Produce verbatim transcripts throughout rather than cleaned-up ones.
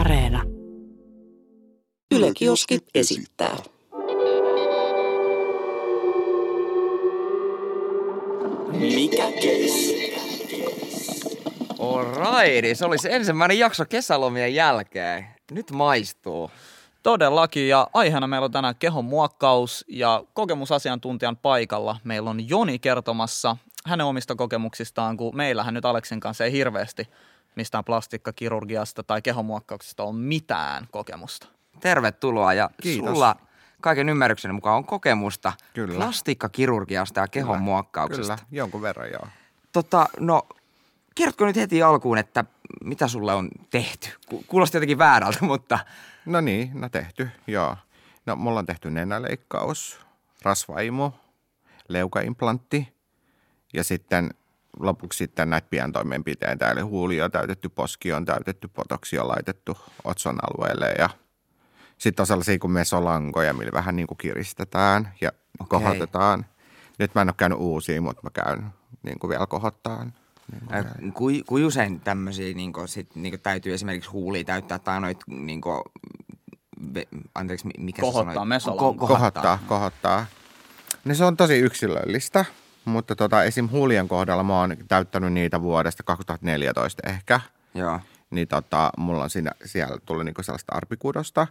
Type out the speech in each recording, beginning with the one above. Areena. Yle Kioskin esittää. Mikä kesti? Alrighty, se oli se ensimmäinen jakso kesälomien jälkeen. Nyt maistuu. Todellakin, ja aiheena meillä on tänään kehon muokkaus ja kokemusasiantuntijan paikalla meillä on Joni kertomassa hänen omista kokemuksistaan, kun meillähän nyt Aleksin kanssa ei hirveästi mistään plastiikkakirurgiasta tai kehonmuokkauksesta on mitään kokemusta. Tervetuloa, ja kiitos. Sulla kaiken ymmärryksen mukaan on kokemusta Kyllä. plastiikkakirurgiasta ja kehonmuokkauksesta. Kyllä, jonkun verran joo. Tota, no kerrotko nyt heti alkuun, että mitä sulle on tehty? Kuulosti jotenkin väärältä, mutta... No niin, no tehty, joo. No mulla on tehty nenäleikkaus, rasvaimu, leukaimplantti ja sitten lopuksi sitten näitä pientoimenpiteitä. Eli huuli on täytetty, poski on täytetty, botoksi on laitettu otson alueelle ja sitten on sellaisia kuin mesolankoja, millä vähän niin kuin kiristetään ja okay. kohotetaan. Nyt mä en ole käynyt uusia, mutta mä käyn niin kuin vielä kohottaan. Niin, kui, kui usein tämmöisiä niin kuin, sit, niin kuin täytyy esimerkiksi huulia täyttää tai noita, niin kuin, anteeksi, mikä kohottaa, se sanoi? Mesolanko. Ko- kohottaa, kohottaa. kohottaa. No, se on tosi yksilöllistä, mutta tota, esim. Huulien kohdalla mä oon täyttänyt niitä vuodesta kaksituhattaneljätoista ehkä. Joo. Niin tota, mulla on siinä, siellä tullut niinku sellaista arpikudosta,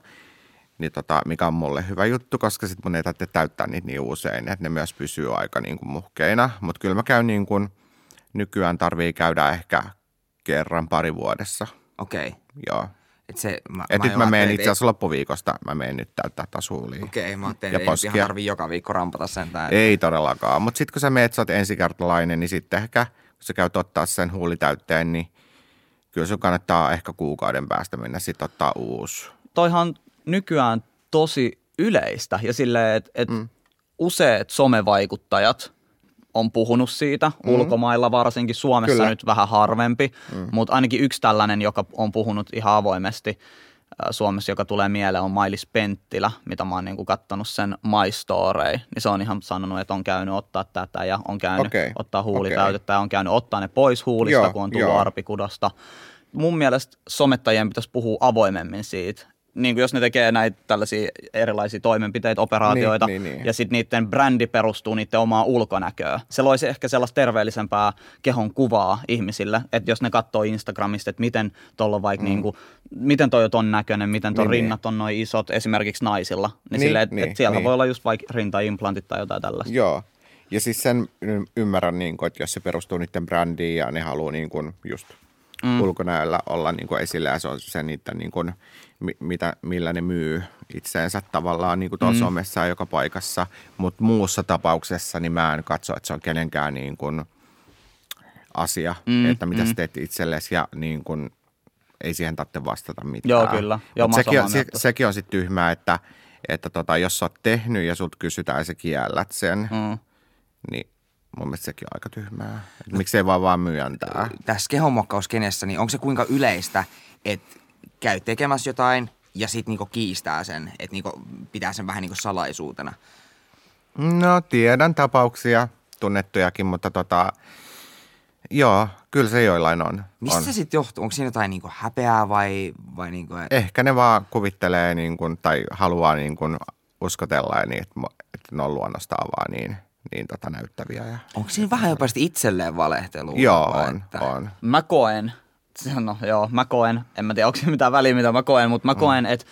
niin tota, mikä on mulle hyvä juttu, koska sit mun ei tarvitse täyttää niitä niin usein, että ne myös pysyy aika niinku muhkeina. Mutta kyllä mä käyn niin kuin, nykyään tarvii käydä ehkä kerran pari vuodessa. Okei. Okay. Joo. Et, se, mä, Et mä nyt mä menen itse asiassa loppuviikosta, mä menen nyt täyttää taas huuliin. Okei, okay, mä ajattelin, että ei ihan tarvii joka viikko rampata sen täyden. Ei todellakaan, mutta sit kun sä menet, sä oot ensikertalainen, niin sitten ehkä kun sä käyt ottaa sen huulitäytteen, niin kyllä sun kannattaa ehkä kuukauden päästä mennä sitten ottaa uusi. Toihan nykyään tosi yleistä ja silleen, että et mm. useat somevaikuttajat on puhunut siitä, mm. ulkomailla varsinkin, Suomessa Kyllä. nyt vähän harvempi, mm. mutta ainakin yksi tällainen, joka on puhunut ihan avoimesti Suomessa, joka tulee mieleen, on Mailis Penttilä, mitä mä oon niin kuin kattonut sen MyStory, niin se on ihan sanonut, että on käynyt ottaa tätä ja on käynyt okay. ottaa huulitäytettä ja on käynyt ottaa ne pois huulista, joo, kun on tullut joo. arpikudosta. Mun mielestä somettajien pitäisi puhua avoimemmin siitä, niin kuin jos ne tekee näitä tällaisia erilaisia toimenpiteitä, operaatioita niin, niin, niin. ja sitten niiden brändi perustuu niiden omaan ulkonäköön. Se loisi ehkä sellaista terveellisempää kehon kuvaa ihmisille, että jos ne katsoo Instagramista, että miten tuolla on vaikka mm. niin kuin, miten toi on ton näköinen, miten tuon niin, rinnat on noin isot, esimerkiksi naisilla, niin, niin silleen, että niin, et siellä niin. voi olla just vaikka rintaimplantit tai jotain tällaista. Joo, ja siis sen ymmärrän, niin kuin, että jos se perustuu niiden brändiin ja ne haluaa niin kuin just... Mm. ulkonäöllä olla niin kuin esillä ja se on se niitä niin kuin, mitä, millä ne myy itseensä tavallaan niin kuin tuolla mm. somessa ja joka paikassa. Mutta muussa tapauksessa niin mä en katso, että se on kenenkään niin kuin asia, mm. että mitä mm. sä teet itsellesi ja niin kuin, ei siihen tarvitse vastata mitään. Joo, kyllä. Joo, sekin, on, se, sekin on sitten tyhmää, että, että tota, jos sä oot tehnyt ja sut kysytään ja sä kiellät sen, mm. niin... Mun mielestä sekin on aika tyhmää. Miksei vaan vaan myöntää? Tässä kehonmuokkauskenessä, niin onko se kuinka yleistä, että käy tekemässä jotain ja sitten niinku kiistää sen, että niinku pitää sen vähän niinku salaisuutena? No tiedän tapauksia, tunnettujakin, mutta tota, joo, kyllä se joillain on. Mistä on. Se sitten johtuu? Onko siinä jotain niinku häpeää vai, vai niinku? Et... Ehkä ne vaan kuvittelee niinku, tai haluaa niinku uskotella, että ne on luonnostaan vaan niin. niin tota näyttäviä. Ja onko siinä vähän jopa sitten itselleen valehtelua? Joo, on, että... on. Mä koen, no joo, mä koen, en mä tiedä, onko se mitään väliä, mitä mä koen, mutta mä mm. koen, että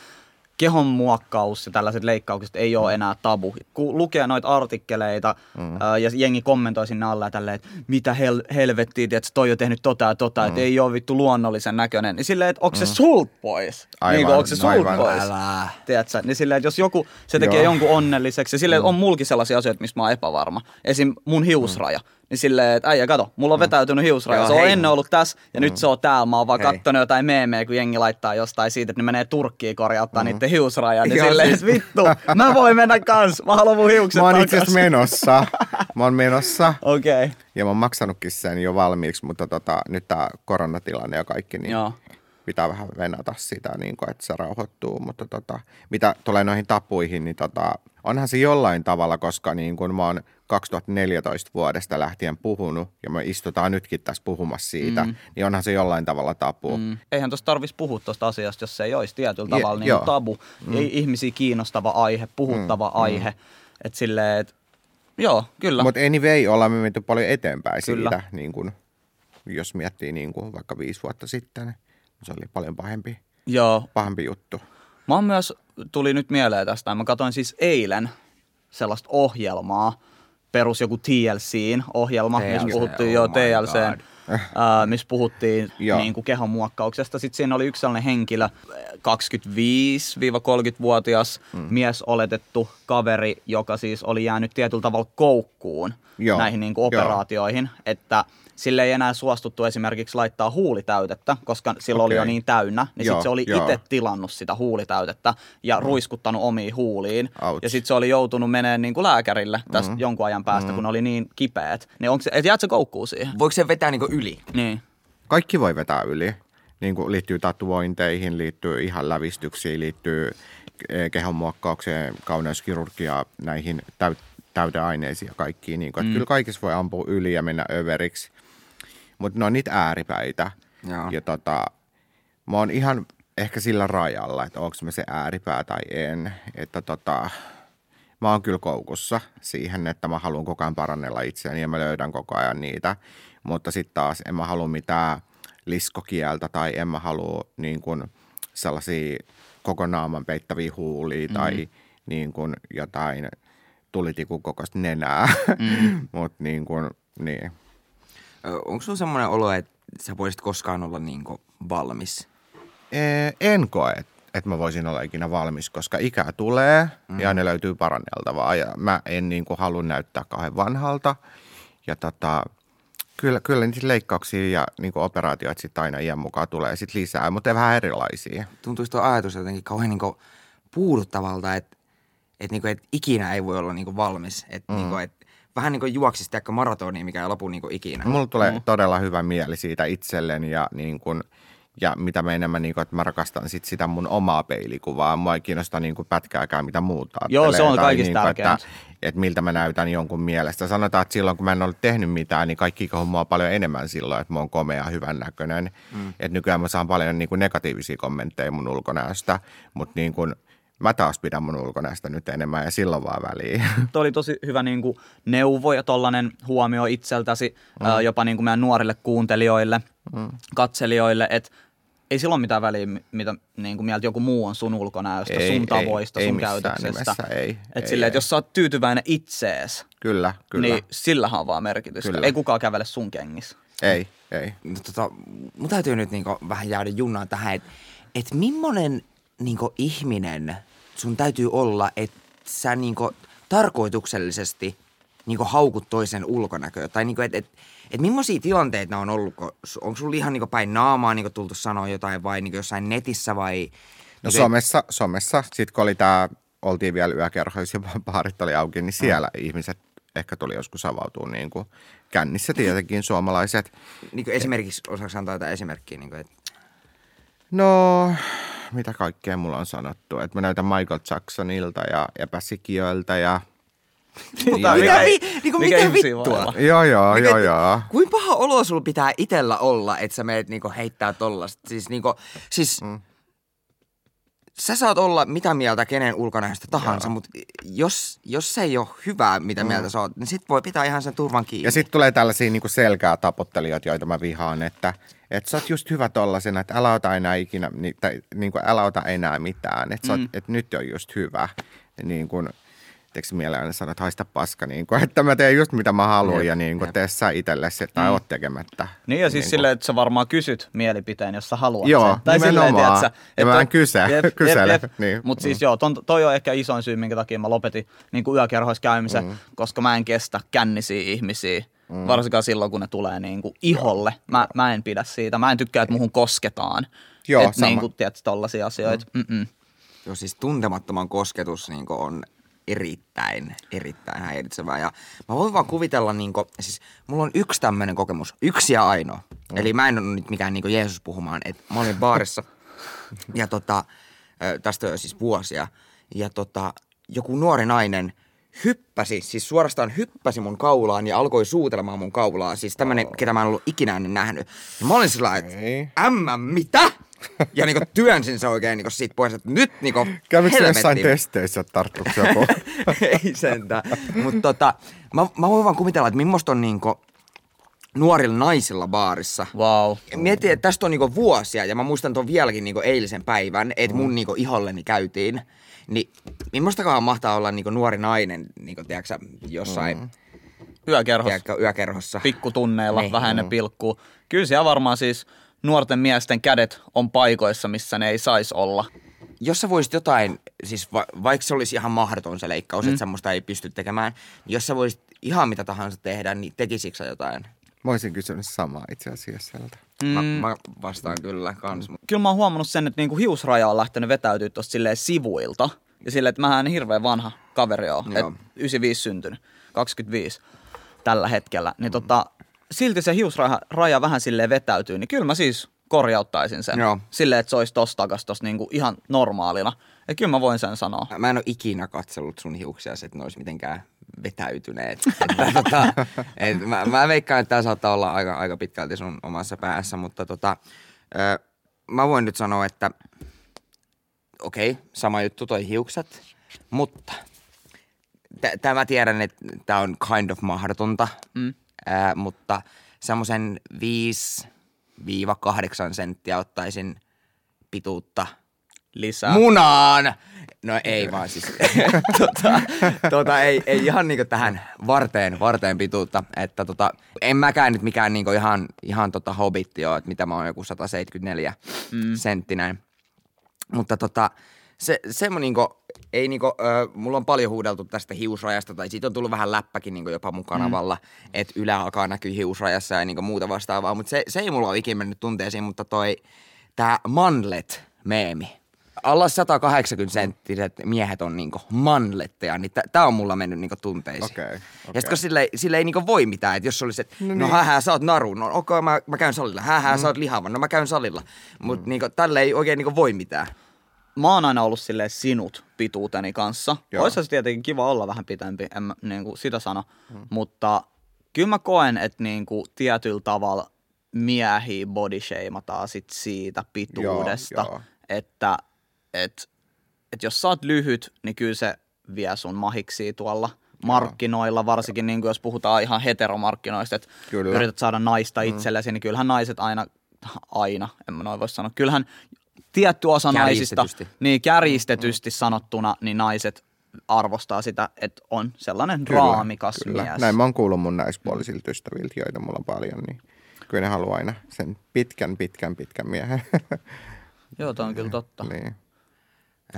kehon muokkaus ja tällaiset leikkaukset ei ole enää tabu. Kun lukee noita artikkeleita mm. ää, ja jengi kommentoi sinne alle ja tälleen, että mitä hel- helvettiä, että toi on tehnyt tota ja tota, mm. että ei ole vittu luonnollisen näköinen. Niin silleen, että onko se mm. sult pois? Aivan, niin kuin, onko se sult pois? Älä. Tiedätkö? Niin silleen, että jos joku, se tekee Joo. jonkun onnelliseksi, ja silleen, mm. on mulki sellaisia asioita, mistä mä oon epävarma. Esim. Mun hiusraja. Mm. Niin silleen, että äijä, kato, mulla on vetäytynyt hiusraja. Se on hei. ennen ollut tässä ja mm. nyt se on täällä. Mä oon vaan hei. kattonut jotain meemejä, kun jengi laittaa jostain siitä, että ne menee Turkkiin korjauttaa mm. niiden hiusrajaa. Niin silleen, että vittu, mä voin mennä kans. Mä haluan mun hiukset takas. Mä oon itse asiassa menossa. Mä oon menossa. Okei. Okay. Ja mä oon maksanutkin sen jo valmiiksi, mutta tota, nyt tää koronatilanne ja kaikki. Niin... Joo. pitää vähän venata sitä, niin kuin, että se rauhoittuu, mutta tota, mitä tulee noihin tapuihin, niin tota, onhan se jollain tavalla, koska niin kuin mä oon kaksituhattaneljätoista vuodesta lähtien puhunut, ja me istutaan nytkin tässä puhumassa siitä, mm. niin onhan se jollain tavalla tabu. Mm. Eihän tuossa tarvitsisi puhua tuosta asiasta, jos se ei olisi tietyllä Je, tavalla niin tabu. Mm. Ei ihmisiä kiinnostava aihe, puhuttava mm. aihe. Mm. Että silleen, että joo, kyllä. Mutta anyway, ollaan me menty paljon eteenpäin kyllä. siitä, niin kun, jos miettii niin kun, vaikka viisi vuotta sitten. Se oli paljon pahempi, joo. pahempi juttu. Mä oon myös, tuli nyt mieleen tästä, mä katsoin siis eilen sellaista ohjelmaa, perus joku T L C:n ohjelma, T L C, missä puhuttiin oh jo T L C:n, ää, missä puhuttiin niin kuin kehon muokkauksesta. Sitten siinä oli yksi sellainen henkilö, kaksikymmentäviisi–kolmekymmentävuotias mm. mies oletettu kaveri, joka siis oli jäänyt tietyllä tavalla koukkuun joo. näihin niin kuin operaatioihin, joo. että sille ei enää suostuttu esimerkiksi laittaa huulitäytettä, koska silloin okay. oli jo niin täynnä. Niin sitten se oli itse tilannut sitä huulitäytettä ja mm. ruiskuttanut omiin huuliin. Ouch. Ja sitten se oli joutunut menemään niin kuin lääkärille tästä mm. jonkun ajan päästä, mm. kun ne oli niin kipeät. Niin onko se, et jäätkö koukkuu siihen? Voiko se vetää niin kuin yli? Niin. Kaikki voi vetää yli. Niin kuin liittyy tatuointeihin, liittyy ihan lävistyksiin, liittyy kehonmuokkaukseen, kauneuskirurgiaan, näihin täyt- täyteaineisiin ja kaikkiin. Niin kuin, mm. kyllä kaikissa voi ampua yli ja mennä överiksi. Mutta ne on niitä ääripäitä. Joo. Ja tota, mä oon ihan ehkä sillä rajalla, että onko mä se ääripää tai en. Että tota, mä oon kyllä koukussa siihen, että mä haluan koko ajan parannella itseäni ja mä löydän koko ajan niitä. Mutta sitten taas en mä halua mitään liskokieltä tai en mä halua niin kun sellaisia koko naaman peittäviä huulia mm-hmm. tai niin kun jotain tulitikun kokoista nenää. Mm-hmm. Mut niin kun, niin. Onko sinulla semmoinen olo, että sä voisit koskaan olla niin kuin valmis? Ee, en koe, että mä voisin olla ikinä valmis, koska ikää tulee mm. ja ne löytyy paranneltavaa. Ja mä en niin kuin halua näyttää kauhean vanhalta. Ja tota, kyllä, kyllä niitä leikkauksia ja niin kuin operaatioita sitten aina iän mukaan tulee sit lisää, mutta vähän erilaisia. Tuntuisi tuo ajatus jotenkin kauhean niin kuin puuduttavalta, että, että, niin kuin, että ikinä ei voi olla niin kuin valmis, että, mm. niin kuin, että vähän niin kuin juoksisi ehkä maratonia, mikä ei lopu niin kuin ikinä. Mulla tulee mm. todella hyvä mieli siitä itselleni ja, niin kuin, ja mitä mä enemmän, niin kuin, että mä rakastan sit sitä mun omaa peilikuvaa. Mua ei kiinnosta niin kuin pätkääkään, mitä muuta. Joo, se on kaikista niin tärkeää. Että, että miltä mä näytän jonkun mielestä. Sanotaan, että silloin kun mä en ole tehnyt mitään, niin kaikki hommaa paljon enemmän silloin, että mä oon komea, hyvän näköinen. Mm. Että nykyään mä saan paljon niin kuin negatiivisia kommentteja mun ulkonäöstä, mutta niin kuin mä taas pidän mun ulkonäöstä nyt enemmän ja silloin vaan väliin. Tuo oli tosi hyvä niin kuin neuvo ja tollainen huomio itseltäsi mm. ää, jopa niin kuin meidän nuorille kuuntelijoille, mm. katselijoille, että ei sillä ole mitään väliä, mitä niin kuin mieltä joku muu on sun ulkonäöstä, ei, sun tavoista, ei, sun ei käytöksestä. Nimessä, ei, et ei, silleen, ei. Että jos sä oot tyytyväinen itseesi, kyllä, kyllä. niin sillähän on vaan merkitystä. Kyllä. Ei kukaan kävele sun kengissä. Ei, ei. No, tota, mun täytyy nyt niin kuin vähän jäädä junnaan tähän, että et millainen niin kuin ihminen sun täytyy olla, että sä niinku tarkoituksellisesti niinku haukut toisen ulkonäköä. Tai niinku, että et, et millaisia tilanteita on ollut? Onko sulla ihan niinku päin naamaa niinku tultu sanoa jotain vai niinku jossain netissä vai? No somessa, somessa. Sitten kun oli tää, oltiin vielä yökerhoissa ja baarit oli auki, niin siellä mm. ihmiset ehkä tuli joskus avautua niinku kännissä tietenkin suomalaiset. Niinku esimerkiksi, osaako antaa jotain esimerkkiä? Niinku, et... No... Mitä kaikkea mulla on sanottu, että mä näytän Michael Jacksonilta ja epäsikiöiltä ja... Mutta mitä, vi, niinku, mitä vittua? Joo, joo, joo, joo. Kuin paha olo sulla pitää itsellä olla, että sä menet niinku heittää tollasta? Siis niinku, siis... Mm. Sä saat olla mitä mieltä kenen ulkonäöstä tahansa, mutta jos, jos se ei ole hyvää, mitä mm. mieltä sä oot, niin sit voi pitää ihan sen turvan kiinni. Ja sit tulee tällaisia niinku selkää tapottelijoita, joita mä vihaan, että... Että sä oot just hyvä tollasena, että älä ota enää ikinä, tai niin kuin älä ota enää mitään, että mm. et nyt on just hyvä. Niin kuin, teekö mieleen aina sanoa, että haista paska, niin kuin, että mä teen just mitä mä haluan jep, ja niin kuin tee sä itsellesi, tai mm. oot tekemättä. Niin ja siis niin silleen, että sä varmaan kysyt mielipiteen, jos sä haluat joo, sen. Tai nimenomaan. Silleen, tiedätkö, että ja mä en kyse, jep, kysele. Jep, jep. Niin. Mutta mm. siis joo, ton, toi on ehkä isoin syy, minkä takia mä lopetin niin kuin yökerhoissa käymisen, mm. koska mä en kestä kännisiä ihmisiä. Mm. Varsinkaan silloin, kun ne tulee niin kuin iholle. Mä, mä en pidä siitä. Mä en tykkää, että muhun kosketaan. Joo, että sama. Niin kuin, tiedät, tollaisia asioita. Mm. Joo, siis tuntemattoman kosketus niin kuin on erittäin, erittäin häiritsevää. Ja mä voin vaan kuvitella, niin kun, siis mulla on yksi tämmöinen kokemus, yksi ja ainoa. Mm. Eli mä en ole nyt mikään niin kun Jeesus puhumaan, että mä olin baarissa ja tota, tästä on siis vuosia. Ja tota, joku nuori nainen hyppäsi, siis suorastaan hyppäsi mun kaulaan ja alkoi suutelemaan mun kaulaa. Siis tämmönen, oh. ketä mä en ollut ikinä ennen nähnyt. Ja mä olin sillä että ämmä mitä? Ja niinku työnsin se oikein niinku siitä pois, että nyt niinku helvettiin. Kävikö se jossain testeissä tarttuksia pois? Ei sentään. Mutta tota, mä, mä voin vaan kuvitella, että millaista on niinku nuorilla naisilla baarissa. Wow. Mietin, että tästä on niinku vuosia ja mä muistan ton vieläkin niinku eilisen päivän, että mun niinku iholleni käytiin. Niin millastakaan mahtaa olla niinku nuori nainen, niinku tiiäksä, jossain mm. yökerhossa. Tiiäkö, yökerhossa. Pikkutunneilla, niin. vähän ennen mm. pilkkuu. Kyllä siellä varmaan siis nuorten miesten kädet on paikoissa, missä ne ei saisi olla. Jos sä voisit jotain, siis va- vaikka se olisi ihan mahdoton se leikkaus, mm. että semmoista ei pysty tekemään, niin jos sä voisit ihan mitä tahansa tehdä, niin tekisitkö sä jotain? Mä olisin kysynyt samaa itse asiassa sieltä. Mm. Mä, mä vastaan kyllä kans. Kyllä mä oon huomannut sen, että niinku hiusraja on lähtenyt vetäytyä tosta silleen sivuilta. Ja silleen, että mähän hirveän vanha kaveri on. Että yhdeksänkymmentäviisi syntynyt, kaksikymmentäviisi tällä hetkellä. Niin mm. tota, silti se hiusraja raja vähän silleen vetäytyy. Niin kyllä mä siis korjauttaisin sen. Joo. Silleen, että se olisi tossa takas tossa niinku ihan normaalina. Ja kyllä mä voin sen sanoa. Mä en ole ikinä katsellut sun hiuksia, että ne olisi mitenkään vetäytyneet. Että, tota, et mä, mä veikkaan, että tämä saattaa olla aika, aika pitkälti sun omassa päässä, mutta tota, ö, mä voin nyt sanoa, että okei, okay, sama juttu toi hiukset, mutta t- tämä tiedän, että tämä on kind of mahdotonta, mm. ö, mutta semmoisen viisi kahdeksan senttiä ottaisin pituutta lisää. Munaan! No ei vaan siis. tota, tota, ei, ei ihan niinku tähän varteen, varteen pituutta. Että tota, en mäkään nyt mikään niinku ihan, ihan tota hobitti ole, että mitä mä oon joku sata seitsemänkymmentäneljä mm. senttinen. Mutta tota, se, se mun niinku, ei niinku, ö, mulla on paljon huudeltu tästä hiusrajasta, tai siitä on tullut vähän läppäkin niinku jopa mun kanavalla, mm. että Yle alkaa näkyä hiusrajassa ja niinku muuta vastaavaa. Mutta se, se ei mulla ole ikinä mennyt tunteisiin, mutta toi tää manlet-meemi. Alla sata kahdeksankymmentä senttiset miehet on niinku manletteja, niin t- tää on mulla mennyt niinku tunteisiin. Okay, okay. Ja sit kun sille, sille ei niinku voi mitään, että jos se olisi, että no, niin. no hähä, sä oot naru, no okei, okay, mä, mä käyn salilla, hähä, mm. sä oot lihava, no mä käyn salilla. Mut mm. niinku tälle ei oikein niinku voi mitään. Mä oon aina ollut silleen sinut pituuteni kanssa. Oissa se tietenkin kiva olla vähän pitempi, en mä niinku sitä sano. Mm. Mutta kyllä mä koen, että niinku tietyllä tavalla miehiä bodisheimataan sit siitä pituudesta, joo, joo. että... Että et jos sä oot lyhyt, niin kyllä se vie sun mahiksia tuolla markkinoilla, varsinkin niin kuin jos puhutaan ihan heteromarkkinoista, että yrität saada naista itsellesi, mm. niin kyllähän naiset aina, aina, en mä noin voi sanoa, kyllähän tietty osa naisista, niin kärjistetysti mm. sanottuna, niin naiset arvostaa sitä, että on sellainen kyllä, raamikas kyllä. mies. Näin mä oon kuullut mun naispuolisilta ystäviltä, joita mulla on paljon, niin kyllä ne haluaa aina sen pitkän, pitkän, pitkän miehen. Joo, toi on kyllä totta. Niin.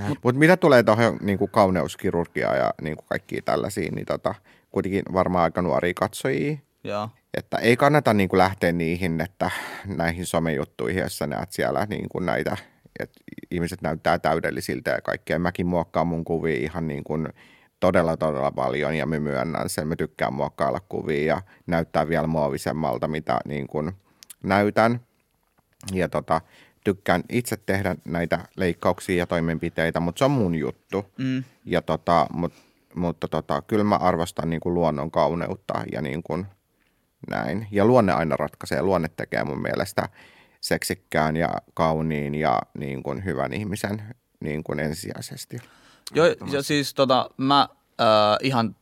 Mutta Mut mitä tulee tuohon niinku kauneuskirurgiaan ja niinku kaikkia tällaisia, niin tota, kuitenkin varmaan aika nuoria katsojia. Joo. Että ei kannata niinku lähteä niihin, että näihin somejuttuihin, jos sä näet siellä niinku näitä, että ihmiset näyttää täydellisiltä ja kaikkea. Mäkin muokkaan mun kuvia ihan niinku todella, todella paljon ja mä myönnän sen. Mä tykkään muokkailla kuvia ja näyttää vielä muovisemmalta, mitä niinku näytän. Ja tota... Tykkään itse tehdä näitä leikkauksia ja toimenpiteitä, mutta se on mun juttu. Mm. Ja tota, mut, mutta tota, kyllä mä arvostan niinku luonnon kauneutta ja niinku näin. Ja luonne aina ratkaisee. Luonne tekee mun mielestä seksikkään ja kauniin ja niinku hyvän ihmisen niinku ensisijaisesti. Joo, ja siis tota, mä äh, ihan...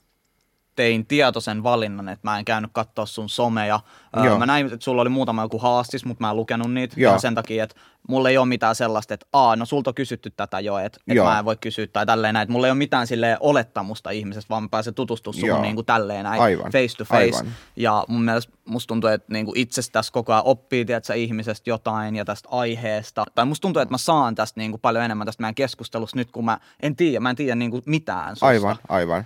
tein tietoisen valinnan, että mä en käynyt katsoa sun someja. Joo. Mä näin, että sulla oli muutama joku haastis, mutta mä en lukenut niitä. Joo. Sen takia, että mulla ei ole mitään sellaista, että aa, no sulta on kysytty tätä jo, että et mä en voi kysyä tai tälleen näin. Mulla ei ole mitään silleen olettamusta ihmisestä, vaan mä pääsen tutustumaan suhun niin kuin tälleen näin aivan. face to face. Aivan. Ja mun mielestä musta tuntuu, että niin kuin itsestä tässä koko ajan oppii, tiedätkö, ihmisestä jotain ja tästä aiheesta. Tai musta tuntuu, että mä saan tästä niin kuin paljon enemmän tästä meidän keskustelusta nyt, kun mä en tiedä, mä en tiedä niin kuin mitään susta. Aivan, aivan.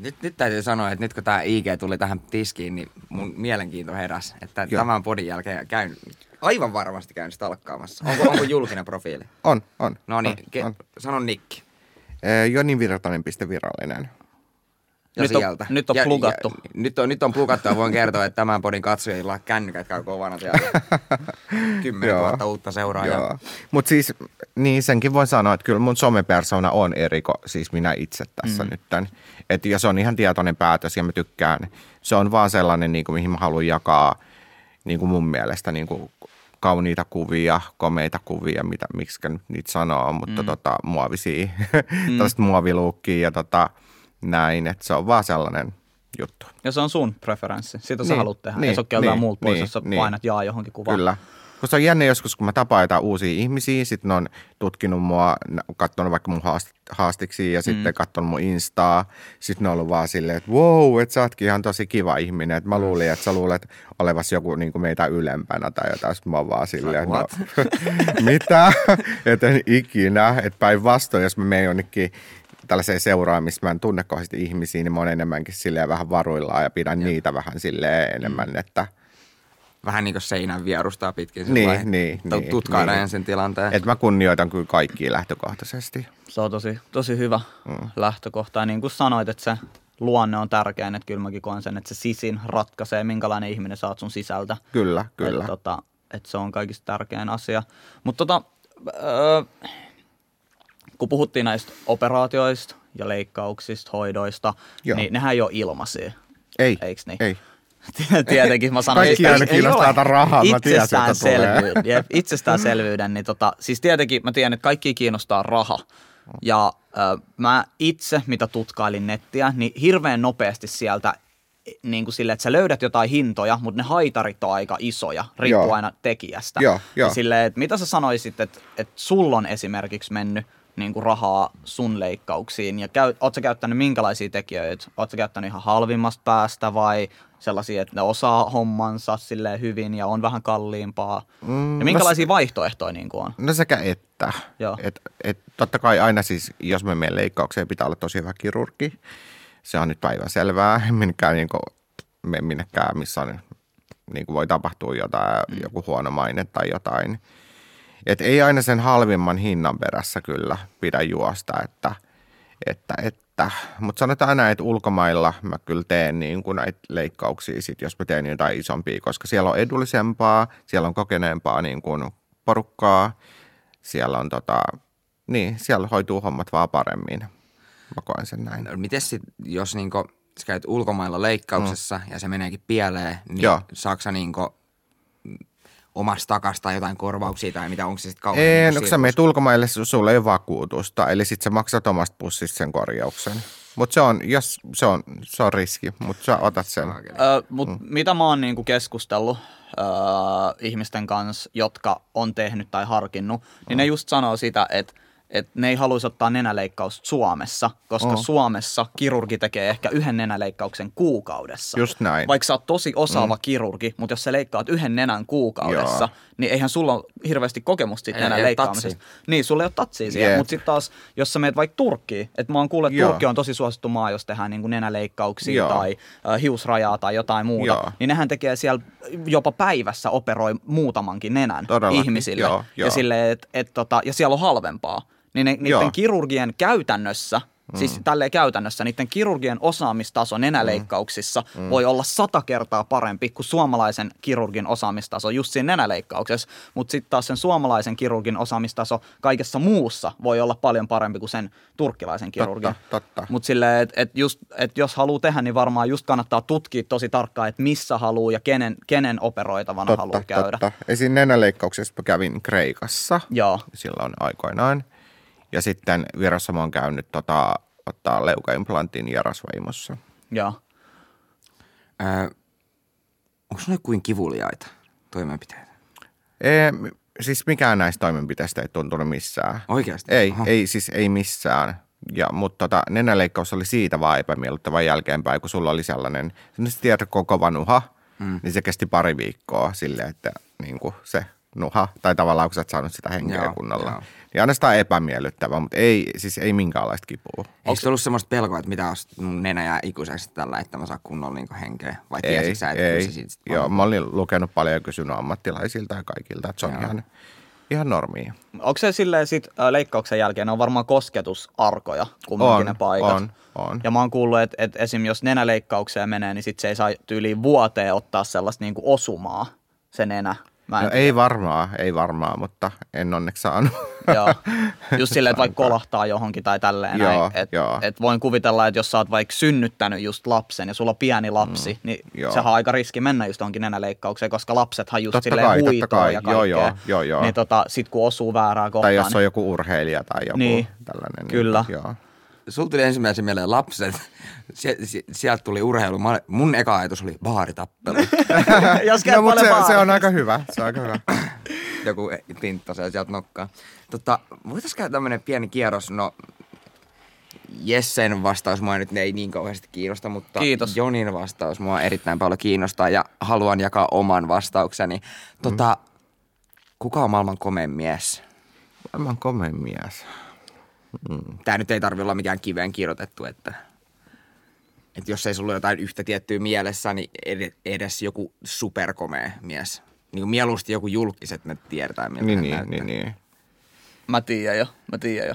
Nyt, nyt täytyy sanoa, että nyt kun tämä I G tuli tähän tiskiin, niin mun mielenkiinto heräsi, että Joo. tämän podin jälkeen käyn, aivan varmasti käyn sitä alkkaamassa. Onko, onko julkinen profiili? On, on. No niin, ke- sano Nikki. Joni Virtanen piste virallinen. Ja nyt, on, nyt on plukattu. Ja, ja, nyt, on, nyt on plukattu ja voin kertoa, että tämän podin katsojilla kännykät käy kovana sieltä. kymmenen tuhatta uutta seuraajaa. Mutta siis niin senkin voi sanoa, että kyllä mun somepersona on eriko, siis minä itse tässä mm. nytten. Että ja se on ihan tietoinen päätös ja mä tykkään. Se on vaan sellainen, niin kuin, mihin mä haluan jakaa niin kuin mun mielestä niin kuin kauniita kuvia, komeita kuvia, mitä, miksikä nyt niitä sanoo, mutta mm. tota, muovisia, mm. tällaista muoviluukkiä ja tota... Näin, että se on vaan sellainen juttu. Ja se on sun preferenssi. Siitä niin, sä haluat tehdä. Niin, ja se on keltään niin, muut pois, niin, jos sä niin, painat jaa johonkin kuvaan. Kyllä. Kun se on jännä joskus, kun mä tapaan jotain uusia ihmisiä, sitten ne on tutkinut mua, katsonut vaikka mun haastiksi ja sitten mm. katsonut mun instaa. Sitten ne on ollut vaan silleen, että wow, että sä ootkin ihan tosi kiva ihminen. Että mä luulin, että sä luulet olevasi joku niin kuin meitä ylempänä tai jotain. Sitten mä oon vaan silleen, no, mitä? Että en ikinä. Että päinvastoin, jos mä menen jonnekin... tällaiseen seuraan, mistä mä en tunne kohdasti ihmisiä, niin mä oon enemmänkin silleen vähän varuillaan ja pidän ja. niitä vähän silleen enemmän, että... Vähän niin kuin seinän vierustaa pitkin. Niin, niin. Tutkaa niin, sen tilanteen. Että mä kunnioitan kyllä kaikkia lähtökohtaisesti. Se on tosi, tosi hyvä mm. lähtökohta. Ja niin kuin sanoit, että se luonne on tärkeä, että kyllä mäkin koen sen, että se sisin ratkaisee, minkälainen ihminen saat sun sisältä. Kyllä, kyllä. Että tota, et se on kaikista tärkein asia. Mutta tota... Öö, kun puhuttiin näistä operaatioista ja leikkauksista, hoidoista, joo, niin nehän ei ole ilmaisia. Ei, eiks niin? Ei. Tietenkin mä sanoin, että ei, ei ole rahaa, itsestäänselvyyden. itsestäänselvyyden niin tota, siis tietenkin mä tiedän, että kaikki kiinnostaa raha. Ja äh, mä itse, mitä tutkailin nettiä, niin hirveän nopeasti sieltä niin kuin silleen, että sä löydät jotain hintoja, mutta ne haitarit on aika isoja, riippuu joo, aina tekijästä. Joo, joo. Ja silleen, että mitä sä sanoisit, että, että sulla on esimerkiksi mennyt niinku rahaa sun leikkauksiin ja käy, ootko sä käyttänyt minkälaisia tekijöitä? Ootko sä käyttänyt ihan halvimmasta päästä vai sellaisia, että ne osaa hommansa silleen hyvin ja on vähän kalliimpaa? Mm, ja minkälaisia no, vaihtoehtoja niinku on? No sekä että. Et, et, totta kai aina siis, jos me menen leikkaukseen, pitää olla tosi hyvä kirurgi. Se on nyt päivänselvää. Minkään niinku, minnekään, missä on, niinku voi tapahtua jotain, mm. joku huono maine tai jotain. Että ei aina sen halvimman hinnan perässä kyllä pidä juosta, että, että, että. Mutta sanotaan aina, että ulkomailla mä kyllä teen niin kuin näitä leikkauksia sit, jos mä teen jotain isompia, koska siellä on edullisempaa, siellä on kokeneempaa niin kuin porukkaa, siellä on tota, niin, siellä hoituu hommat vaan paremmin. Mä koen sen näin. Mites sit, jos niinku sä käyt ulkomailla leikkauksessa mm. ja se meneekin pieleen, niin saaksa niinku... omasta takasta jotain korvauksia tai mitä, onko se sitten kauhean? Ei, no kun sä meet ulkomaille, sulla ei ole vakuutusta, eli sit sä maksat omasta pussista sen korjauksen. Mutta se on, jos, se on, se on riski, mutta sä otat sen. Öö, mut mm. mitä mä oon niinku keskustellut öö, ihmisten kanssa, jotka on tehnyt tai harkinnut, niin mm. ne just sanoo sitä, että et ne ei haluaisi ottaa nenäleikkausta Suomessa, koska mm. Suomessa kirurgi tekee ehkä yhden nenäleikkauksen kuukaudessa. Just näin. Vaikka sä oot tosi osaava mm. kirurgi, mutta jos sä leikkaat yhden nenän kuukaudessa, joo, niin eihän sulla ole hirveästi kokemusta siitä nenäleikkaamisesta. Niin, sulla ei ole tatsia siihen, yeah, mutta sitten taas, jos sä meet vaikka Turkkiin, että mä oon kuullut, että Turkki on tosi suosittu maa, jos tehdään niin kuin nenäleikkauksia joo, tai äh, hiusrajaa tai jotain muuta, joo, niin nehän tekee siellä jopa päivässä operoi muutamankin nenän todellakin ihmisille. Joo, joo. Ja, sille, et, et, tota, ja siellä on halvempaa. Niin ne, niiden kirurgien käytännössä, mm. siis tälleen käytännössä, niiden kirurgien osaamistaso nenäleikkauksissa mm. voi olla sata kertaa parempi kuin suomalaisen kirurgin osaamistaso just siinä nenäleikkauksessa. Mutta sitten taas sen suomalaisen kirurgin osaamistaso kaikessa muussa voi olla paljon parempi kuin sen turkkilaisen kirurgin. Mutta silleen, että et et jos haluaa tehdä, niin varmaan just kannattaa tutkia tosi tarkkaan, että missä haluaa ja kenen, kenen operoitavana totta, haluaa käydä. Totta. Esimerkiksi nenäleikkauksessa kävin Kreikassa joo, silloin aikoinaan. Ja sitten Virossa mä oon käynyt tota, ottaa leukaimplantin ja rasvaimossa. Joo. Öö, onko noin kuin kivuliaita toimenpiteitä? Ee, siis mikään näistä toimenpiteistä ei tuntunut missään. Oikeasti? Ei, ei siis ei missään. Ja, mutta tota, nenäleikkaus oli siitä vaan epämiellyttävän jälkeenpäin, kun sulla oli sellainen, sellainen tiedätkö, kova nuha, mm. niin se kesti pari viikkoa silleen, että niin kuin se... Nuha, tai tavallaan kun sä oot saanut sitä henkeä joo, kunnolla. Joo. Niin aina sitä on epämiellyttävää, mutta ei, siis ei minkäänlaista kipua. Onko se ollut semmoista pelkoa, että mitä olisi mun nenä jää ikuiseksi tällä, että mä saan kunnolla niin henkeä? Vai tiesit sä, että ei, kyllä se siitä... Joo, mä olin lukenut paljon ja kysynyt ammattilaisilta ja kaikilta, että se on ihan, ihan normia. Onko se silleen sit leikkauksen jälkeen, ne on varmaan kosketusarkoja kumminkin ne paikat? On, on. Ja mä oon kuullut, että et esim. Jos nenäleikkaukseen menee, niin sit se ei saa tyyliin vuoteen ottaa sellaista niinku osumaa, se nenä. No ei varmaan, ei varmaan, mutta en onneksi saanut. Joo, just silleen, että vaikka kolahtaa johonkin tai tälleen. Joo, että et voin kuvitella, että jos sä oot vaikka synnyttänyt just lapsen ja sulla on pieni lapsi, mm, niin joo. Sehän on aika riski mennä just johonkin nenäleikkaukseen, koska lapsethan just totta silleen kai, huitoo ja kaikkea. Joo, joo, joo, joo. Niin tota, sit kun osuu väärää kohtaan. Tai jos on niin... joku urheilija tai joku niin, tällainen. Kyllä. Niin, joo. Sulla tuli ensimmäisen mieleen lapset. Sie, sie, sieltä tuli urheilu. Mun eka ajatus oli baaritappelu. No mutta se, se on aika hyvä. Se on aika hyvä. Joku tinttase sieltä nokkaa. Tota, voitaisiin käydä tämmönen pieni kierros. No, Jessen vastaus mua nyt ei niin kauheasti kiinnosta, mutta kiitos. Jonin vastaus mua erittäin paljon kiinnostaa ja haluan jakaa oman vastaukseni. Tota, mm. Kuka on maailman komein mies? Maailman komein mies... Mm. Tää nyt ei tarvitse olla mikään kiveen kirjoitettu, että, että jos ei sulla ole jotain yhtä tiettyä mielessä, niin edes joku superkomea mies. Niin mieluusti joku julkiset, ne tietää, miltä niin, hän niin, näyttää. Niin, niin. Mä tiedän jo, mä tiedän jo.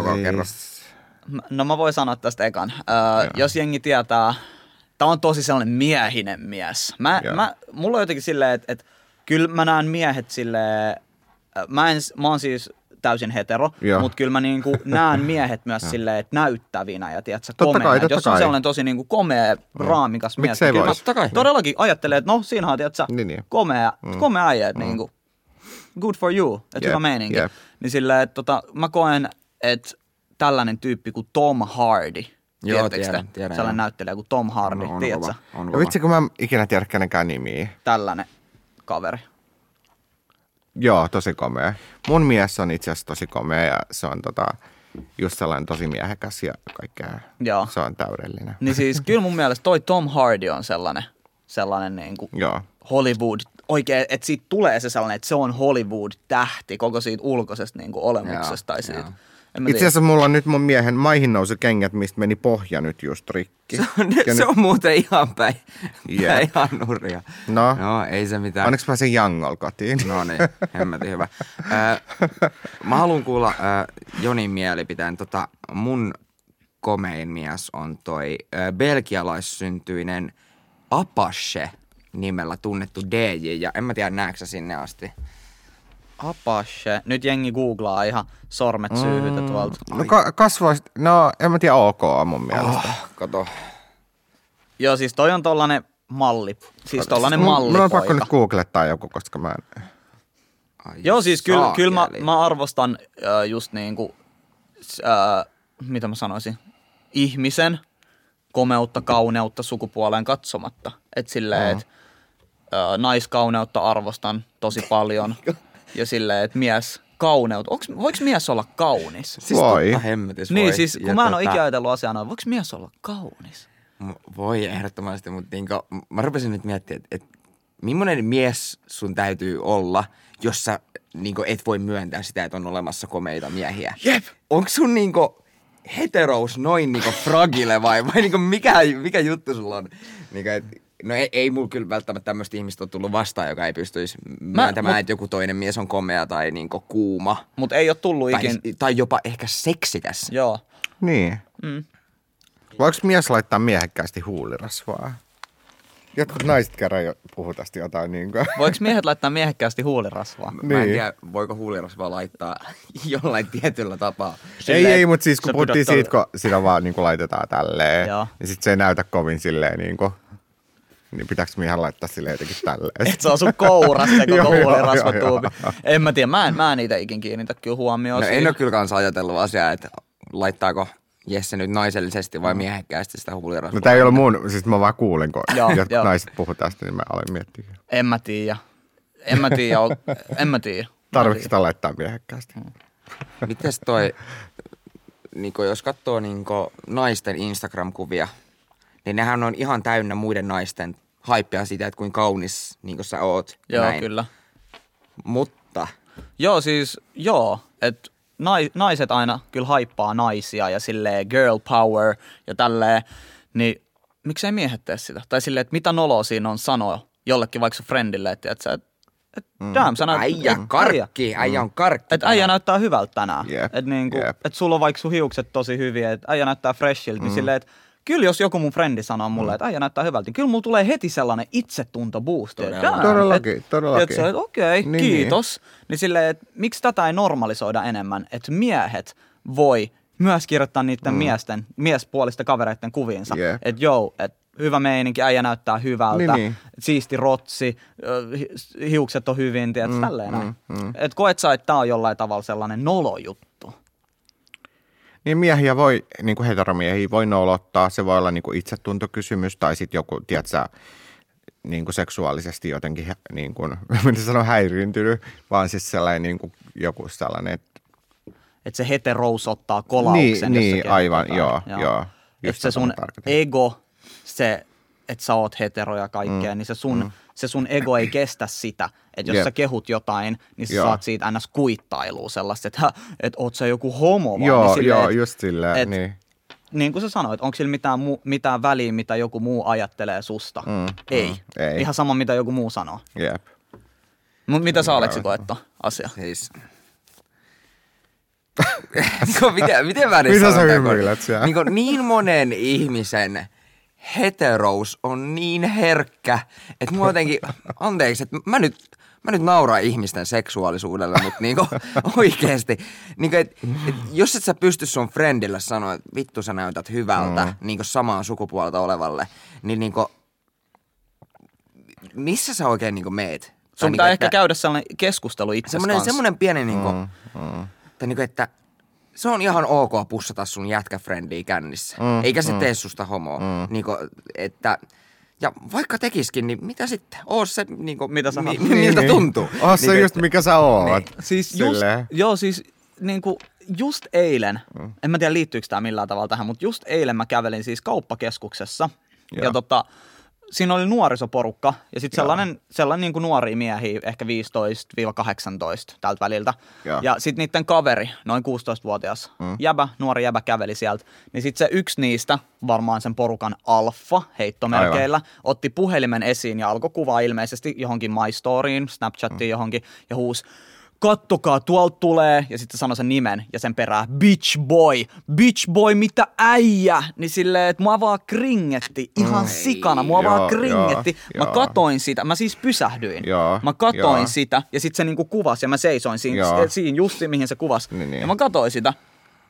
Okay, kerro. No mä voin sanoa tästä ekan. Öö, jos jengi tietää, tää on tosi sellainen miehinen mies. Mä, mä, mulla on jotenkin silleen, että, että kyllä mä näen miehet silleen, mä, en, mä oon siis... täysin hetero, mutta kyllä mä niinku näen miehet myös silleen näyttävinä ja tiedätkö, komeina. Kai, jos on sellainen tosi niinku komea, no. raamikas mies. Miksei kyllä vois? Mä todellakin ajattelee, että no siinähän on tiedätkö, niin, niin. komea, mm. komea aje, että mm. niinku, good for you, että hyvä meininki. Yep. Niin silleen, että tota, mä koen, että tällainen tyyppi kuin Tom Hardy, joo, tiedän, tiedän, sellainen näyttelijä kuin Tom Hardy, no, tiedätkö? Ja vitsi, kun mä ikinä tiedä kenenkään nimiä. Tällainen kaveri. Joo, tosi komea. Mun mies on itse asiassa tosi komea ja se on tota, just sellainen tosi miehekäs ja kaikkea. Joo. Se on täydellinen. Niin siis kyllä mun mielestä toi Tom Hardy on sellainen, sellainen niin kuin Hollywood, oikein, että siitä tulee se sellainen, että se on Hollywood-tähti koko siitä ulkoisesta niin kuin olemuksesta. Joo, tai siitä. Itse asiassa mulla on nyt mun miehen maihin nousi kengät, mistä meni pohja nyt just rikki. Se on, se nyt... on muuten ihan päin, yeah. ihan nurja. No. no, ei se mitään. Onneksi pääsin Jangol kotiin. No niin, hemmätin hyvä. Äh, mä haluan kuulla äh, Jonin mielipiteen. Tota, mun komein mies on toi äh, belgialaissyntyinen Apashe nimellä tunnettu D J. Ja en mä tiedä, näetkö sä sinne asti? Apashe. Nyt jengi googlaa ihan sormet syyhytä mm. tuolta. No ka- kasvoista, no en mä tiedä, ok mun mielestä. Oh, kato. Joo, siis toi on tollanen malli, siis tollanen M- mallipoika. Mulla on pakko nyt googlettaa joku, koska mä en... Ai joo, siis kyllä kyl mä, mä arvostan äh, just niinku, äh, mitä mä sanoisin, ihmisen komeutta, kauneutta sukupuoleen katsomatta. Et silleen, mm. et äh, naiskauneutta arvostan tosi paljon. Ja silleen, että mies kauneut. Onks, voiko mies olla kaunis? Siis voi. Totta hemmetis voi. Niin siis, kun ja mä en tota... ole ikinä ajatellut asiaa noin, voiko mies olla kaunis? Voi ehdottomasti, mutta niinko, mä rupesin nyt miettimään, että et, millainen mies sun täytyy olla, jos sä niinko, et voi myöntää sitä, että on olemassa komeita miehiä. Jep! Onko sun niinko heterous noin niinko fragile vai, vai niinko mikä, mikä juttu sulla on? Niinko, et, no ei, ei mulla kyllä välttämättä tämmöistä ihmistä ole tullut vastaan, joka ei pystyisi myöntämään, että joku toinen mies on komea tai niinku kuuma. Mutta ei ole tullut tai, ikin. Tai jopa ehkä seksikäs. Joo. Niin. Mm. Voiko mies laittaa miehekkäästi huulirasvaa? Jotkut naiset kerran jo puhuu tästä jotain niin kuin. Voiko miehet laittaa miehekkäästi huulirasvaa? Mä niin. en tiedä, voiko huulirasvaa laittaa jollain tietyllä tapaa. Silleen, ei, ei, mutta siis kun puhuttiin siitä, kun sitä vaan niin kuin laitetaan tälleen, joo. niin sit se ei näytä kovin silleen niin kuin. Niin pitääkö mihän laittaa silleen jotenkin tälleen? Et se on sun kourassa, koko huulirasvatuubi. En mä tiedä, mä en, mä en niitä ikin kiinnitä kyllä huomioon. No en ole kyllä kanssa ajatellut asiaa, että laittaako Jesse nyt naisellisesti vai miehekkäästi sitä huulirasvatuubi. No tää ei ole mun, siis mä vaan kuulen, kun jotkut naiset puhuu tästä, niin mä aloin miettiä. En mä tiedä. En mä tiedä, en mä tiedä. Tarvitsetko sitä laittaa miehekkäästi? Mites toi, niinku jos katsoo niinku naisten Instagram-kuvia, niin nehän on ihan täynnä muiden naisten haippia siitä, että kuinka kaunis niin kuin sä oot. Joo, näin. Kyllä. Mutta. Joo, siis joo, että nais, naiset aina kyllä haippaa naisia ja silleen girl power ja tälleen, niin miksei miehet tee sitä? Tai silleen, että mitä noloa siinä on sanoa jollekin vaikka sun friendille, että et sä, damn, sanat. Äijä karkki, äijä on karkki. Että äijä näyttää hyvältä tänään. Yep. Että niinku, yep. et sulla on vaikka sun hiukset tosi hyviä, että äijä näyttää freshiltä, niin mm. silleen, että kyllä jos joku mun frendi sanoo mulle, että äijä näyttää hyvältä, niin kyllä mulla tulee heti sellainen itsetuntoboosti. Todellakin, todellakin. Että et, okei, okay, niin, kiitos. Niin, niin silleen, että miksi tätä ei normalisoida enemmän, että miehet voi myös kirjoittaa niiden mm. miesten, miespuolisten kavereiden kuviinsa. Yep. Että joo, että hyvä meininki, äijä näyttää hyvältä, niin, niin. siisti rotsi, hiukset on hyvin, tiedätkö, mm, tälleen mm, näin. Mm. Et koet sä, että tää on jollain tavalla sellainen nolojuttu? Niin miehiä voi, niin kuin heteromiehiä voi nolottaa, se voi olla niin kuin itsetuntokysymys tai sitten joku, tiedätkö, niin kuin seksuaalisesti jotenkin, niin kuin, miten sanon, häiriintynyt, vaan siis sellainen niin kuin joku sellainen. Että et se heterous ottaa kolauksen. Niin, niin aivan, joo, joo. joo. Että se sun ego... se, että sä oot hetero ja kaikkea, mm. niin se sun, mm. se sun ego ei kestä sitä, että jos yep. sä kehut jotain, niin sä joo. saat siitä ns. Kuittailua sellaista, että et oot sä joku homo vaan. Joo, niin sille, joo et, just sillä, et, niin. Niin kuin sä sanoit, onko sillä mitään, mu, mitään väliä, mitä joku muu ajattelee susta? Mm. Ei. Mm. ei. Ihan sama, mitä joku muu sanoo. Jep. M- mitä sä, Aleksi, koet ton asian? Siis... miten miten väärin sanotaan? Niin, kun, niin monen ihmisen... heterous on niin herkkä, että mua jotenkin, anteeksi, että mä nyt, mä nyt nauraan ihmisten seksuaalisuudella, mutta niinku oikeesti. Niinku, et, et jos et sä pysty sun friendille sanoa, että vittu sä näytät hyvältä mm. niinku samaan sukupuolta olevalle, niin niinku, missä sä oikein niinku meet? Sun niinku, pitää ehkä käydä sellainen keskustelu itsesi semmonen, kanssa. Semmoinen pieni niinku, mm. Mm. Tai niinku, että se on ihan ok pussata sun jätkäfrendiä kännissä. Mm, Eikä se mm. tee susta homoa. Mm. Niinku, että, ja vaikka tekiskin, niin mitä sitten? Oo se, niinku, mitä sä mi- mi- miltä tuntuu. Niin. Oo se niin, just, mikä sä oot. Niin. Siis just, joo, siis niinku, just eilen, mm. en mä tiedä liittyykö tää millään tavalla tähän, mutta just eilen mä kävelin siis kauppakeskuksessa. Ja, ja tota, siinä oli nuorisoporukka ja sitten sellainen, sellainen niin kuin nuoria miehiä, ehkä viisitoista kahdeksantoista tältä väliltä. Ja, ja sitten niiden kaveri, noin kuusitoistavuotias mm. jäbä, nuori jäbä käveli sieltä. Niin sitten se yksi niistä, varmaan sen porukan alfa heittomerkeillä, aivan. otti puhelimen esiin ja alkoi kuvaa ilmeisesti johonkin MyStoryin, Snapchattiin mm. johonkin ja huusi, kattokaa, tuolta tulee. Ja sitten sanoi sen nimen ja sen perään, bitch boy, bitch boy, mitä äijä. Niin silleen, että mua vaan kringetti ihan mm. sikana, mua joo, vaan kringetti. Joo, mä joo. katoin sitä, mä siis pysähdyin. Joo, mä katoin joo. sitä ja sitten se niinku kuvasi ja mä seisoin siinä, siinä just siinä, mihin se kuvasi. Niin, niin. Ja mä katoin sitä.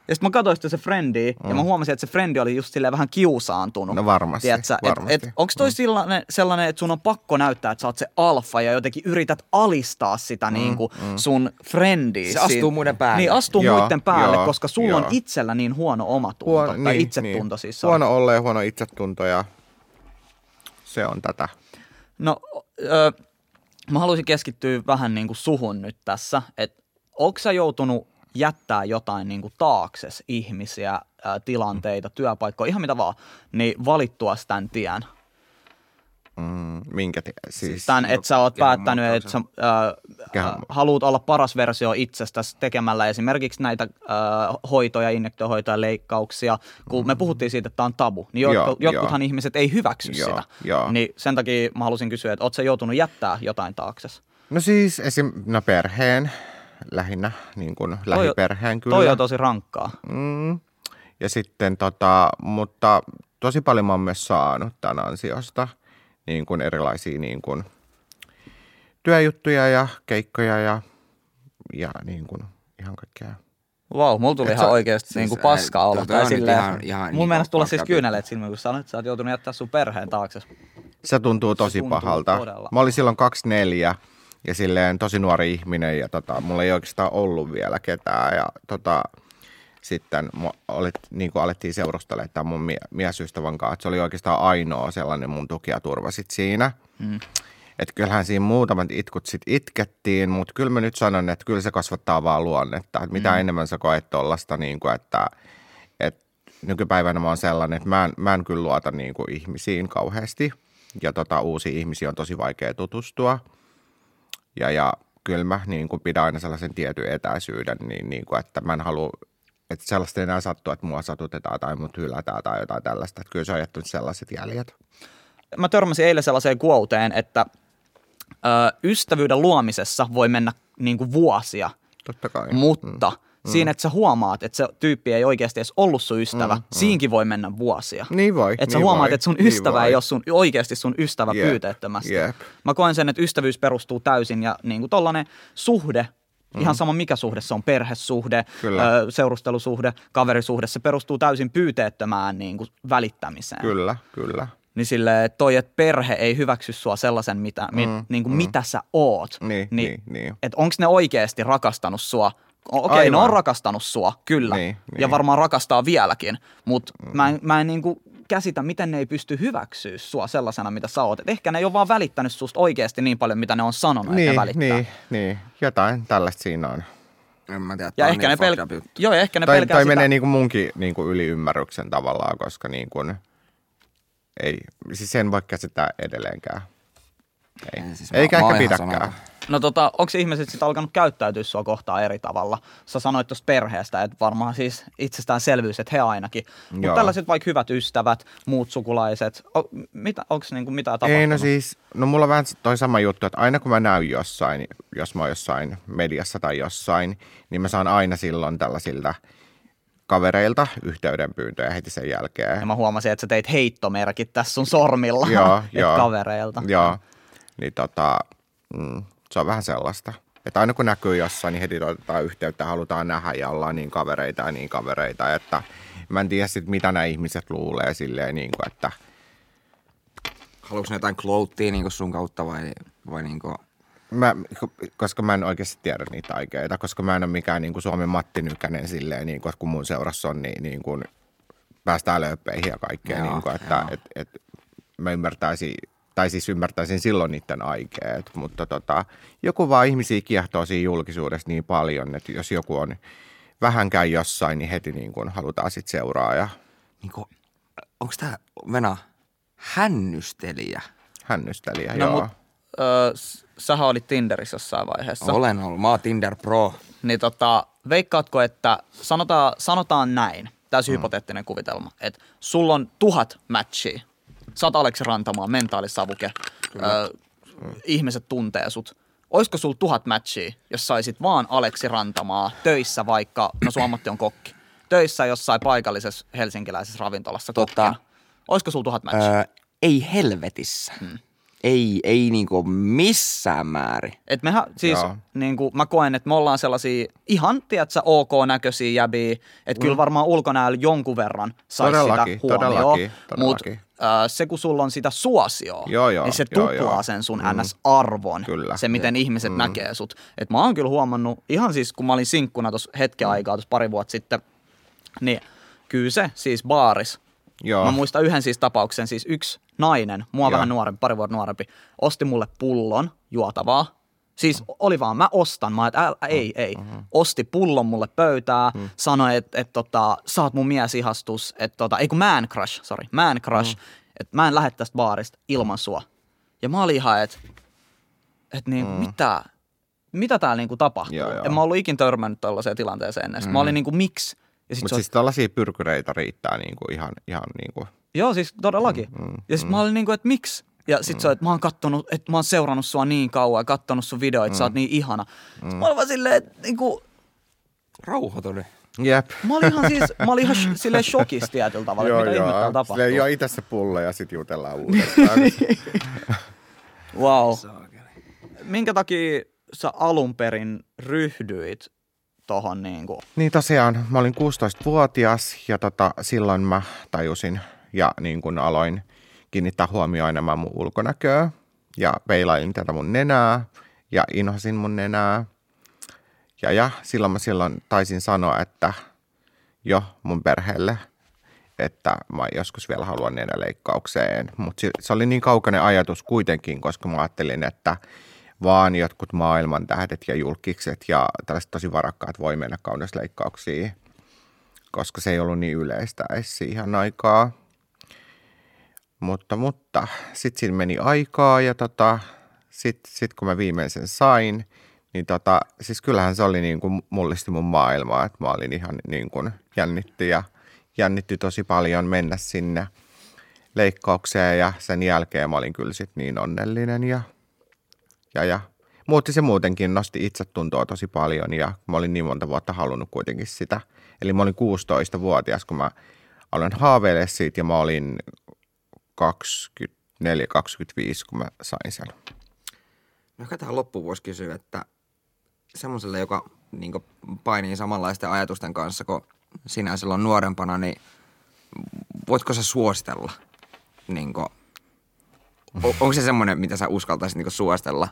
Ja sitten mä katoin sitä se friendiä mm. ja mä huomasin, että se friendi oli just silleen vähän kiusaantunut. No varmasti, tiedätkö, varmasti. Et, et, onks toi mm. sellainen, sellainen, että sun on pakko näyttää, että sä oot se alfa ja jotenkin yrität alistaa sitä mm. niin kuin mm. sun friendiä. Se astuu muiden päälle. Niin, astuu joo, muiden päälle, joo, koska sulla joo. on itsellä niin huono omatunto huono, tai niin, itsetunto niin. siis on. Huono olle ja huono itsetunto ja se on tätä. No, ö, mä haluaisin keskittyä vähän niin kuin suhun nyt tässä, että onko sä joutunut jättää jotain niin kuin taakses ihmisiä, ää, tilanteita, mm. työpaikkoja, ihan mitä vaan, niin valittua tämän tien. Mm, minkä tien? Siis tämän, että sä oot päättänyt, että sä ää, ää, haluut olla paras versio itsestäsi tekemällä esimerkiksi näitä ää, hoitoja, injektiohoitoja, leikkauksia. Kun mm. me puhuttiin siitä, että tämä on tabu, niin jotku, joo, jotkuthan joo. ihmiset ei hyväksy joo, sitä. Joo. Niin sen takia mä halusin kysyä, että oot sä joutunut jättää jotain taakses? No siis esim. No perheen. Lähinnä, niin kuin lähiperheen kyllä. Toi on tosi rankkaa. Mm. Ja sitten tota, mutta tosi paljon mä oon myös saanut tämän ansiosta, niin kuin erilaisia niin kuin työjuttuja ja keikkoja ja, ja niin kuin ihan kaikkea. Vau, wow, mulla tuli et ihan sä, oikeasti siis, niin kuin paskaa olla. Tai silleen, ihan, ihan mulla meinasi tulla siis kyyneleet silmiin, kun sanoit, että sä oot joutunut jättää sun perheen taakse. Se tuntuu tosi se tuntuu pahalta. Todella. Mä olin silloin kaksi neljä. Ja silleen tosi nuori ihminen ja tota, mulla ei oikeastaan ollut vielä ketään ja tota, sitten olet, niin kuin alettiin seurustella, että mun mie- miesystävän kanssa. Se oli oikeastaan ainoa sellainen mun tuki ja turva sit siinä. Mm. Että kyllähän siinä muutamat itkut sit itkettiin, mutta kyllä mä nyt sanon, että kyllä se kasvattaa vaan luonnetta. Et mitä mm. enemmän sä koet tollaista, niin kuin, että, että nykypäivänä mä oon sellainen, että mä en, mä en kyllä luota niin kuin ihmisiin kauheasti. Ja tota, uusia ihmisiä on tosi vaikea tutustua. Ja, ja kyllä mä niin kuin pidän aina sellaisen tietyn etäisyyden, niin, niin kuin, että mä en halua, että sellaista ei enää sattua, että mua satutetaan tai mut hylätään tai jotain tällaista. Että kyllä se on jättänyt sellaiset jäljet. Mä törmäsin eilen sellaiseen quoteen, että ö, ystävyyden luomisessa voi mennä niin kuin vuosia, totta kai, mutta mm. siinä, että sä huomaat, että se tyyppi ei oikeasti edes ollut sun ystävä, mm. siinkin voi mennä vuosia. Niin voi. Että sä niin huomaat, vai. Että sun ystävä niin ei vai. Ole sun, oikeasti sun ystävä yep. pyyteettömästi. Yep. Mä koen sen, että ystävyys perustuu täysin ja niin kuin tollainen suhde, Mm-hmm. ihan sama mikä suhde, se on perhesuhde, ö, seurustelusuhde, kaverisuhde, se perustuu täysin pyyteettömään niin kuin välittämiseen. Kyllä, kyllä. Niin silleen, että toi, että perhe ei hyväksy sua sellaisen, mitä, mm, mi, niin kuin mm. mitä sä oot. Niin, niin, niin, niin. Että onks ne oikeasti rakastanut sua? Okei, okay, ne on rakastanut sua, kyllä. Niin, ja niin. varmaan rakastaa vieläkin, mutta mm. mä en, mä en niin kuin käsitä, miten ne ei pysty hyväksyä sua sellaisena, mitä sä oot. Et ehkä ne ei ole vaan välittänyt susta oikeasti niin paljon, mitä ne on sanonut, niin, että välittää. Niin, niin, jotain tällaista siinä on. En mä tiedä, ja ehkä ne, pelk- joo, ehkä ne tai, pelkää tai sitä. Tai menee niinku munkin niinku yliymmärryksen tavallaan, koska niinku ei, siis en voi käsittää edelleenkään. Ei, ei siis mä, eikä mä ehkä pidäkään. No tota, onko ihmiset sitten alkanut käyttäytyä sua kohtaan eri tavalla? Sä sanoit tuosta perheestä, että varmaan siis itsestäänselvyys, että he ainakin. Mutta tällaiset vaikka hyvät ystävät, muut sukulaiset, o, mitä, onko niinku mitään tapahtunut? Ei no siis, no mulla on vähän toi sama juttu, että aina kun mä näyn jossain, jos mä oon jossain mediassa tai jossain, niin mä saan aina silloin tällaisilta kavereilta yhteydenpyyntöjä heti sen jälkeen. Ja mä huomasin, että sä teit heittomerkit tässä sun sormilla, joo, joo, kavereilta. Joo, niin tota... Mm. Se on vähän sellaista, että aina kun näkyy jossain, niin heti otetaan yhteyttä, halutaan nähdä ja ollaan niin kavereita ja niin kavereita, että mä en tiedä sit, mitä nämä ihmiset luulee silleen, niin kuin, että... Haluatko ne jotain klouttia niin kuin sun kautta vai, vai niin kuin... Mä, koska mä en oikeasti tiedä niitä aikeita, koska mä en ole mikään niin kuin Suomen Matti Nykänen silleen, niin kuin, että kun mun seurassa on, niin, niin kuin päästään lööppeihin ja kaikkea, niin kuin, että et, et, mä ymmärtäisin... Tai siis ymmärtäisin silloin niiden aikeet, mutta tota, joku vaan ihmisiä kiehtoo siinä julkisuudessa niin paljon, että jos joku on vähänkään jossain, niin heti niin kuin halutaan sitten seuraa. Ja... Niin kuin, onko tämä Venä hännystelijä? Hännystelijä, no, joo. Mut, ö, sähän olit Tinderissä jossain vaiheessa. Olen ollut, mä oon Tinder Pro. Niin tota, veikkaatko, että sanotaan, sanotaan näin, täysin mm. hypoteettinen kuvitelma, että sulla on tuhat matchia. Sä oot Aleksi Rantamaa, mentaalisavuke. Öö, mm. Ihmiset tuntee sut. Oisko sulla tuhat matchia, jos saisit vaan Aleksi Rantamaa töissä vaikka, no sun ammatti on kokki, töissä jossain paikallisessa helsinkiläisessä ravintolassa kokkina. Oisko sulla tuhat matchia? Öö, ei helvetissä. Hmm. Ei, ei niinku missään määrin. Et mehän siis, niinku, mä koen, että me ollaan sellaisia ihan, tiedätkö, ok-näköisiä jäbiä, että mm. kyllä varmaan ulkonäöllä jonkun verran saisi sitä huomioon, mutta äh, se kun sulla on sitä suosioa, joo, joo, niin se joo, tuplaa joo. sen sun mm. ns-arvon, kyllä. se miten yeah. ihmiset mm. näkee sut. Et mä oon kyllä huomannut, ihan siis kun mä olin sinkkuna tuossa hetken mm. aikaa, tuossa pari vuotta sitten, niin kyllä se siis baaris. Joo. Mä muistan yhden siis tapauksen, siis yksi nainen, mua Joo. vähän nuorempi, pari vuotta nuorempi, osti mulle pullon juotavaa. Siis oli vaan, mä ostan, mä et, älä, ei, ei. Mm-hmm. Osti pullon mulle pöytää, mm. sanoi, että et, tota, sä oot mun miesihastus, että tota, ei kun man crush, sorry, man crush, mm. että mä en lähde tästä baarista ilman sua. Ja mä olin ihan, että et niin, mm. mitä, mitä täällä niinku tapahtuu? Joo, jo. En mä ollut ikin törmännyt tällaiseen tilanteeseen ennen. Mm. Mä olin niinku, miksi? Mutta siis oot... tällaisia pyrkyreitä riittää niinku ihan, ihan niinku. Joo, siis todellakin. Mm, mm, ja sit mm. mä olin niinku, että miksi? Ja sit mm. sä oot, että mä oon kattonut, että mä oon seurannut sua niin kauan ja kattonut sun videoita, että mm. sä oot niin ihana. Mm. Mä olin vaan silleen, että niinku. Rauhoitone. Jep. Mä olin ihan siis, mä olin ihan silleen shokissa tietyllä tavalla, joo, mitä ihmettä on tapahtunut. Silleen joo itse se pullo ja sit jutellaan uudestaan. Wow. Minkä takia sä alun perin ryhdyit tohon niinku? Niin tosiaan, mä olin kuusitoistavuotias ja tota, silloin mä tajusin ja niin kun aloin kiinnittää huomioon enemmän mun ulkonäköä ja peilailin tätä mun nenää ja inhosin mun nenää. Ja, ja silloin mä silloin taisin sanoa, että jo mun perheelle, että mä joskus vielä haluan nenäleikkaukseen. Mutta se oli niin kaukainen ajatus kuitenkin, koska mä ajattelin, että vaan jotkut maailmantähdet ja julkikset ja tällaiset tosi varakkaat voi mennä kauneusleikkauksiin, koska se ei ollut niin yleistä edes siihen aikaa. Mutta, mutta sitten siinä meni aikaa ja tota, sitten sit kun mä viimeisen sain, niin tota, siis kyllähän se oli niin kuin mullisti mun maailmaa, että mä olin ihan niin kuin jännitti ja jännitti tosi paljon mennä sinne leikkaukseen ja sen jälkeen mä olin kyllä sitten niin onnellinen ja ja, ja muutti se muutenkin, nosti itsetuntoa tosi paljon ja mä olin niin monta vuotta halunnut kuitenkin sitä. Eli mä olin kuusitoistavuotias, kun mä aloin haaveilemaan siitä ja mä olin kaksikymmentäneljä kaksikymmentäviisi, kun mä sain sen. No ehkä tähän loppuun voisi kysyä, että semmoiselle, joka niin kuin painii samanlaisten ajatusten kanssa kuin sinä silloin nuorempana, niin voitko sä suositella? Niin kuin, on, onko se semmoinen, mitä sä uskaltaisit niin kuin suositella?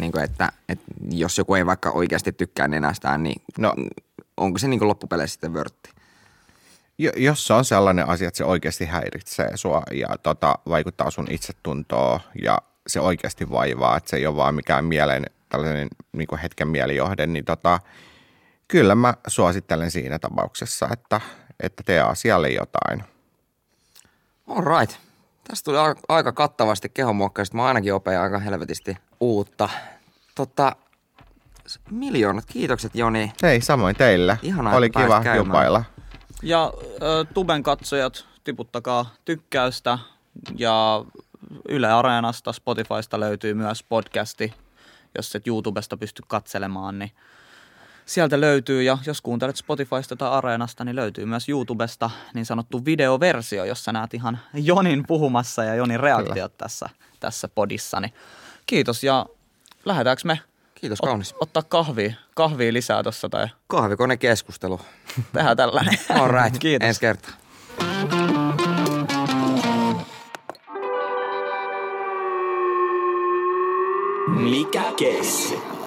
Niin kuin, että, että jos joku ei vaikka oikeasti tykkää nenästään, niin no, onko se niin kuin loppupeleissä sitten vörtti? Jos se on sellainen asia, että se oikeasti häiritsee sua ja tota, vaikuttaa sun itsetuntoon ja se oikeasti vaivaa, että se ei ole vaan mikään mielen, tällainen niin kuin hetken mielijohde, niin tota, kyllä mä suosittelen siinä tapauksessa, että, että tee asialle jotain. All right. Tässä tuli a- aika kattavasti kehonmuokkaista. Mä ainakin opin aika helvetisti uutta. Tota, miljoonat kiitokset, Joni. Hei, samoin teille. Ihanaa, oli kiva jupailla. Ja ö, Tuben katsojat, tiputtakaa tykkäystä ja Yle Areenasta, Spotifysta löytyy myös podcasti, jos et YouTubesta pysty katselemaan, niin sieltä löytyy, ja jos kuuntelet Spotifysta tai Areenasta, niin löytyy myös YouTubesta niin sanottu videoversio, jossa näet ihan Jonin puhumassa ja Jonin reaktiot tässä, tässä podissa. Niin kiitos, ja lähdetäänkö me kiitos, kaunis. Ot- ottaa kahvia, kahvia lisää tuossa? Tai... Kahvikonekeskustelu. Tehdään tällainen. All right, kiitos. Ensi kertaa. Mikä keissi?